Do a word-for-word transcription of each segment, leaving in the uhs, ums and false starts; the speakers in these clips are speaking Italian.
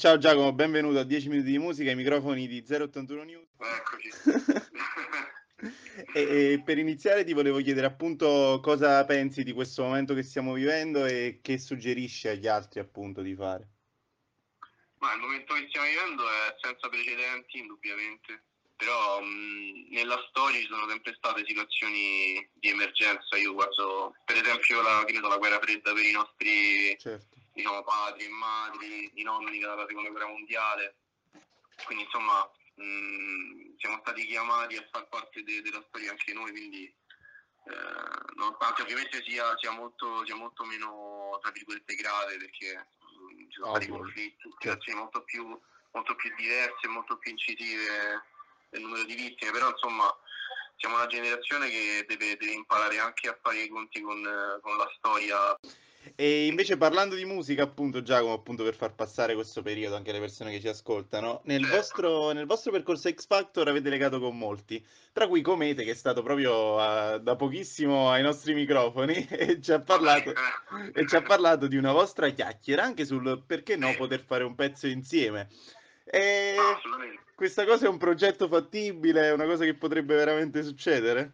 Ciao Giacomo, benvenuto a dieci minuti di musica, ai microfoni di zero ottantuno News. Eccoci. e, e per iniziare ti volevo chiedere appunto cosa pensi di questo momento che stiamo vivendo e che suggerisci agli altri appunto di fare. Ma il momento che stiamo vivendo è senza precedenti indubbiamente, però mh, nella storia ci sono sempre state situazioni di emergenza. Io guardo per esempio la, credo, la guerra fredda per i nostri, certo, diciamo, padri e madri, i nonni, che era la seconda guerra mondiale, quindi insomma mh, siamo stati chiamati a far parte de- della storia anche noi, quindi eh, nonostante ovviamente sia, sia, molto, sia molto meno tra virgolette grave, perché mh, ci sono stati conflitti, situazioni molto più, molto più diverse, molto più incisive del numero di vittime, però insomma siamo una generazione che deve, deve imparare anche a fare i conti con, con la storia. E invece parlando di musica appunto Giacomo, appunto per far passare questo periodo anche alle persone che ci ascoltano, nel vostro, nel vostro percorso X Factor avete legato con molti, tra cui Comete, che è stato proprio uh, da pochissimo ai nostri microfoni e ci ha parlato e ci ha parlato di una vostra chiacchiera anche sul perché no poter fare un pezzo insieme. E questa cosa è un progetto fattibile, è una cosa che potrebbe veramente succedere?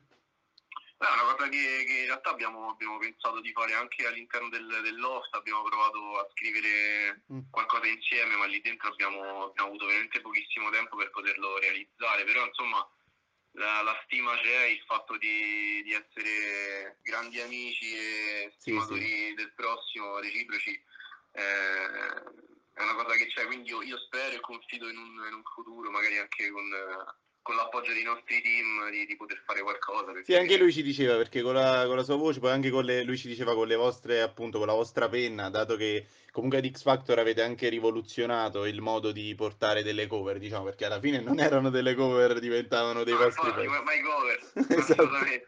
È una cosa che, che in realtà abbiamo, abbiamo pensato di fare anche all'interno del, dell'host, abbiamo provato a scrivere qualcosa insieme, ma lì dentro abbiamo, abbiamo avuto veramente pochissimo tempo per poterlo realizzare, però insomma la, la stima c'è, il fatto di, di essere grandi amici e stimatori sì, sì. del prossimo, reciproci, eh, è una cosa che c'è, quindi io, io spero e confido in un, in un futuro, magari anche con... Eh, con l'appoggio dei nostri team di, di poter fare qualcosa. Perché... Sì, anche lui ci diceva, perché con la, con la sua voce, poi anche con le, lui ci diceva con le vostre, appunto, con la vostra penna, dato che comunque ad X Factor avete anche rivoluzionato il modo di portare delle cover, diciamo, perché alla fine non erano delle cover, diventavano dei no, vostri... No, my cover, assolutamente.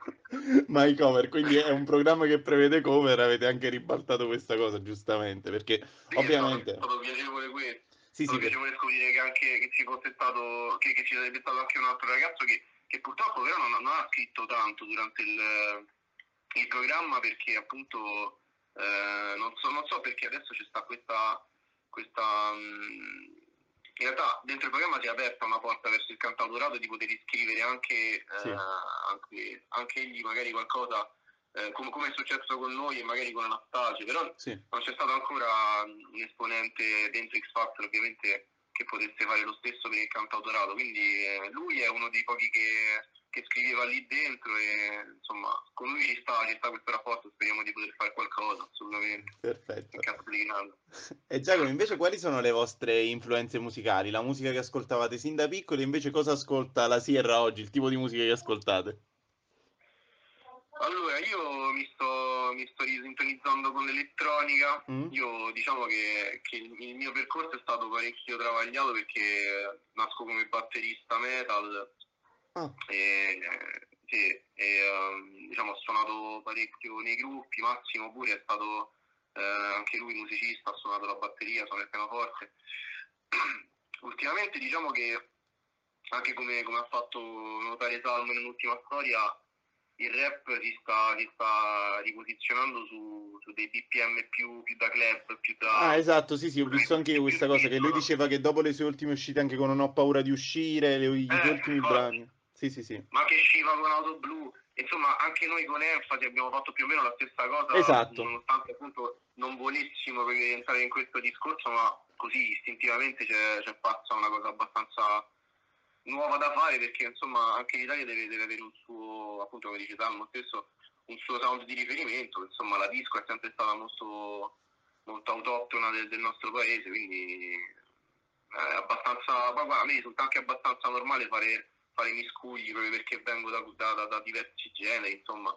My cover, quindi è un programma che prevede cover, avete anche ribaltato questa cosa, giustamente, perché sì, ovviamente... È stato piacevole questo. Sì, sì, mi piacevole scoprire che anche che ci fosse stato che, che ci sarebbe stato anche un altro ragazzo che, che purtroppo però non, non ha scritto tanto durante il, il programma, perché appunto eh, non so non so perché adesso c'è sta questa questa mh, in realtà dentro il programma si è aperta una porta verso il cantautorato, di poter iscrivere anche, eh, sì. anche anche egli magari qualcosa, eh, come, come è successo con noi e magari con Anastasia, però sì. non c'è stato ancora un esponente dentro X Factor ovviamente che potesse fare lo stesso per il cantautorato, quindi eh, lui è uno dei pochi che, che scriveva lì dentro e insomma con lui ci sta, ci sta questo rapporto, speriamo di poter fare qualcosa assolutamente. Perfetto. E Giacomo, invece quali sono le vostre influenze musicali? La musica che ascoltavate sin da piccoli, invece cosa ascolta la Sierra oggi, il tipo di musica che ascoltate? Allora, io mi sto, mi sto risintonizzando con l'elettronica, mm. io diciamo che, che il mio percorso è stato parecchio travagliato, perché nasco come batterista metal, oh. e, sì, e um, diciamo ho suonato parecchio nei gruppi. Massimo pure è stato eh, anche lui musicista, ha suonato la batteria, suona il pianoforte. Ultimamente diciamo che, anche come, come ha fatto notare Salmo in un'ultima storia, il rap si sta, si sta riposizionando su, su dei B P M più, più da club, più da... Ah, esatto, sì, sì, ho visto anche io questa cosa, che lui diceva che dopo le sue ultime uscite, anche con Non Ho Paura di Uscire, le, gli eh, ultimi forse. brani. Sì, sì, sì. Ma che usciva con Auto Blu, insomma, anche noi con Enfasi abbiamo fatto più o meno la stessa cosa, esatto. nonostante appunto non volessimo entrare in questo discorso, ma così istintivamente c'è, c'è passa una cosa abbastanza... nuova da fare, perché insomma anche l'Italia deve, deve avere un suo, appunto come dice Salmo stesso, un suo sound di riferimento, insomma la disco è sempre stata molto, molto autoctona del, del nostro paese, quindi è abbastanza, ma guarda, a me risulta anche abbastanza normale fare, fare miscugli, proprio perché vengo da, da, da diversi generi, insomma.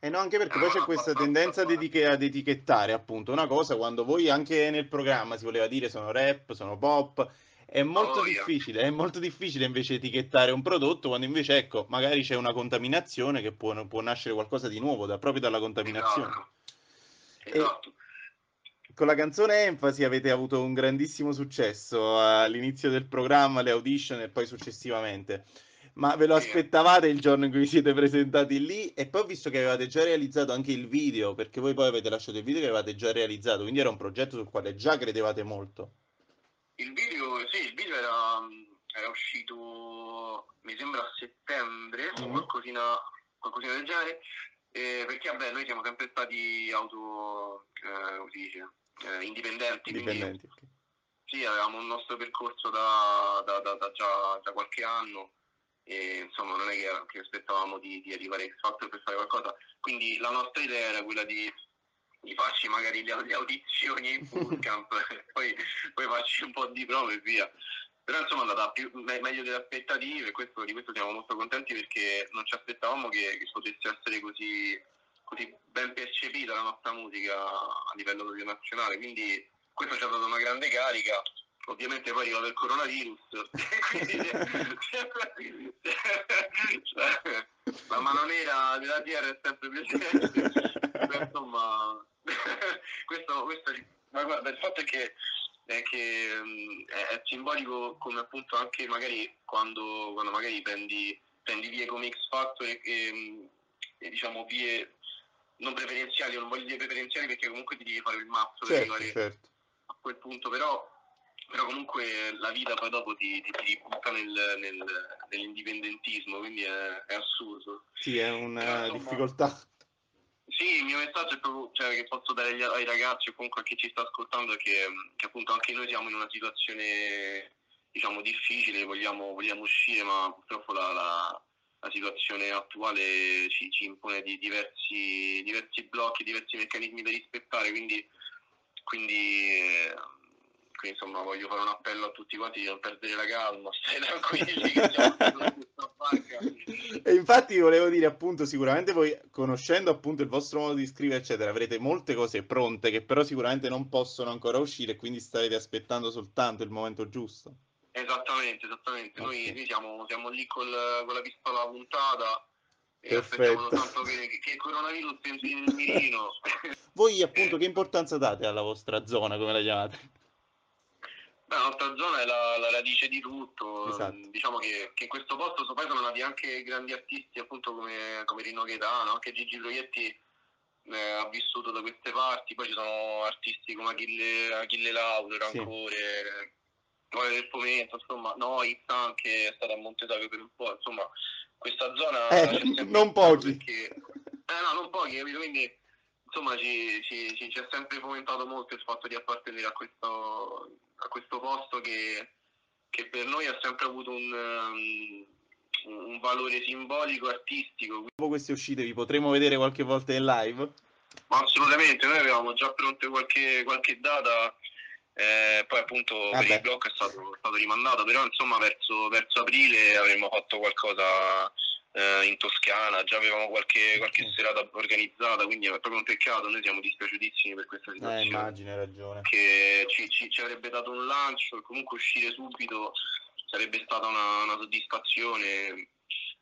E no, anche perché poi c'è questa tendenza ad etichettare appunto una cosa, quando voi anche nel programma si voleva dire sono rap, sono pop. È molto, oh, difficile, è molto difficile invece etichettare un prodotto, quando invece ecco, magari c'è una contaminazione che può, può nascere qualcosa di nuovo da, proprio dalla contaminazione. Esatto. Esatto. E con la canzone Enfasi avete avuto un grandissimo successo all'inizio del programma, le audition e poi successivamente. Ma ve lo aspettavate il giorno in cui vi siete presentati lì? E poi ho visto che avevate già realizzato anche il video, perché voi poi avete lasciato il video che avevate già realizzato, quindi era un progetto sul quale già credevate molto. Il video, sì, il video era, era uscito, mi sembra, a settembre, mm-hmm. qualcosina, qualcosina del genere, eh, perché vabbè, noi siamo sempre stati auto, eh, come si dice, eh, indipendenti, indipendenti, quindi, okay. Sì, avevamo un nostro percorso da, da, da, da già da qualche anno, e insomma non è che, che aspettavamo di, di arrivare a X Factor per fare qualcosa, quindi la nostra idea era quella di, di farci magari le, le audizioni in bootcamp, poi, poi farci un po' di prove e via, però insomma è andata più, me, meglio delle aspettative, e questo, di questo siamo molto contenti, perché non ci aspettavamo che, che potesse essere così, così ben percepita la nostra musica a livello nazionale, quindi questo ci ha dato una grande carica. Ovviamente poi è arrivato il coronavirus, quindi cioè, la mano nera della T R è sempre presente, insomma questo, questo, ma guarda, il fatto è che, è, che è, è simbolico, come appunto anche magari quando, quando magari prendi, prendi vie come X Factor e, e, e diciamo vie non preferenziali, non voglio dire preferenziali perché comunque ti devi fare il mazzo, certo, per arrivare, certo, a quel punto, però però comunque la vita poi dopo ti, ti, ti butta nel, nel, nell'indipendentismo, quindi è, è assurdo. Sì, è una però, insomma, difficoltà. Sì, il mio messaggio è proprio, cioè, che posso dare agli, ai ragazzi o comunque a chi ci sta ascoltando, è che, che appunto anche noi siamo in una situazione, diciamo, difficile, vogliamo, vogliamo uscire, ma purtroppo la, la, la situazione attuale ci, ci impone di diversi, diversi blocchi, diversi meccanismi da rispettare, quindi... quindi eh, quindi insomma voglio fare un appello a tutti quanti di non perdere la calma, stai tranquilli che siamo sulla stessa barca. E infatti volevo dire, appunto, sicuramente voi, conoscendo appunto il vostro modo di scrivere eccetera, avrete molte cose pronte che però sicuramente non possono ancora uscire, quindi starete aspettando soltanto il momento giusto. Esattamente, esattamente, okay. Noi, noi siamo, siamo lì col, con la pistola puntata. Perfetto. Tanto che, che il coronavirus entri nel mirino. Voi appunto che importanza date alla vostra zona, come la chiamate? Beh, la nostra zona è la, la radice di tutto, esatto. Diciamo che, che in questo posto so, poi sono nati anche grandi artisti appunto come, come Rino Gaetano, anche Gigi Proietti eh, ha vissuto da queste parti, poi ci sono artisti come Achille, Achille Lauro, Rancore, Comete del Pomento, insomma, Noiz anche è stata a Montesaglio per un po', insomma questa zona... Eh, non pochi! Perché... Eh no, non pochi, capito? Quindi... Insomma ci, ci, ci, ci ha sempre fomentato molto il fatto di appartenere a questo, a questo posto che, che per noi ha sempre avuto un, um, un valore simbolico, artistico. Dopo queste uscite vi potremo vedere qualche volta in live? Assolutamente, noi avevamo già pronte qualche, qualche data, eh, poi appunto ah per beh. il blog è stato, stato rimandato, però insomma verso, verso aprile avremmo fatto qualcosa... in Toscana, già avevamo qualche, qualche mm. serata organizzata, quindi è proprio un peccato, noi siamo dispiaciutissimi per questa situazione. Eh, immagino, hai ragione. Che ci, ci, ci avrebbe dato un lancio e comunque uscire subito sarebbe stata una, una soddisfazione.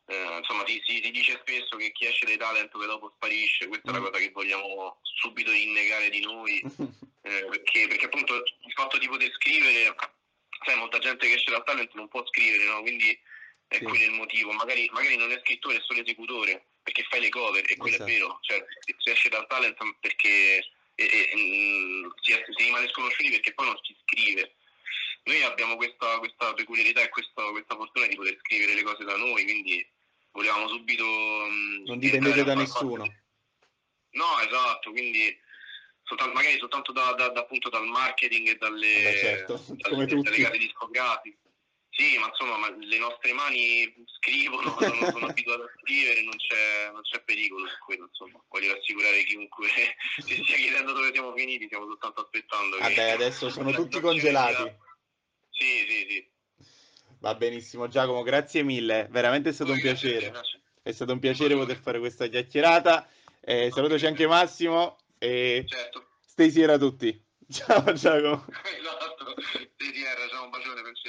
Eh, insomma, si, si, si dice spesso che chi esce dai talent che dopo sparisce, questa mm. è la cosa che vogliamo subito innegare di noi, eh, perché, perché appunto il fatto di poter scrivere, sai, molta gente che esce dal talent non può scrivere, no? Quindi è sì. quello il motivo, magari, magari non è scrittore, è solo esecutore, perché fai le cover, e quello esatto. è vero, cioè si esce dal talent perché e, e, mh, si, si rimane sconosciuti perché poi non si scrive. Noi abbiamo questa, questa peculiarità e questa, questa fortuna di poter scrivere le cose da noi, quindi volevamo subito... Mh, non dipendete da nessuno. Parte. No, esatto, quindi... Soltanto, magari soltanto da, da, da, appunto, dal marketing e dalle, Vabbè, certo. dalle, dalle gare discografiche. Sì, ma insomma, ma le nostre mani scrivono, sono, sono abituate a scrivere, non c'è, non c'è pericolo su quello, insomma. Voglio rassicurare chiunque si stia chiedendo dove siamo finiti, stiamo soltanto aspettando. Vabbè, che... adesso sono tutti congelati. Via. Sì, sì, sì. Va benissimo, Giacomo, grazie mille, veramente è stato Poi, un grazie, piacere. Grazie. È stato un piacere Poi, poter fare questa chiacchierata. Eh, salutaci anche Massimo e certo. Stasera a tutti. Ciao Giacomo. Esatto, stasera, ciao, un bacione per sé.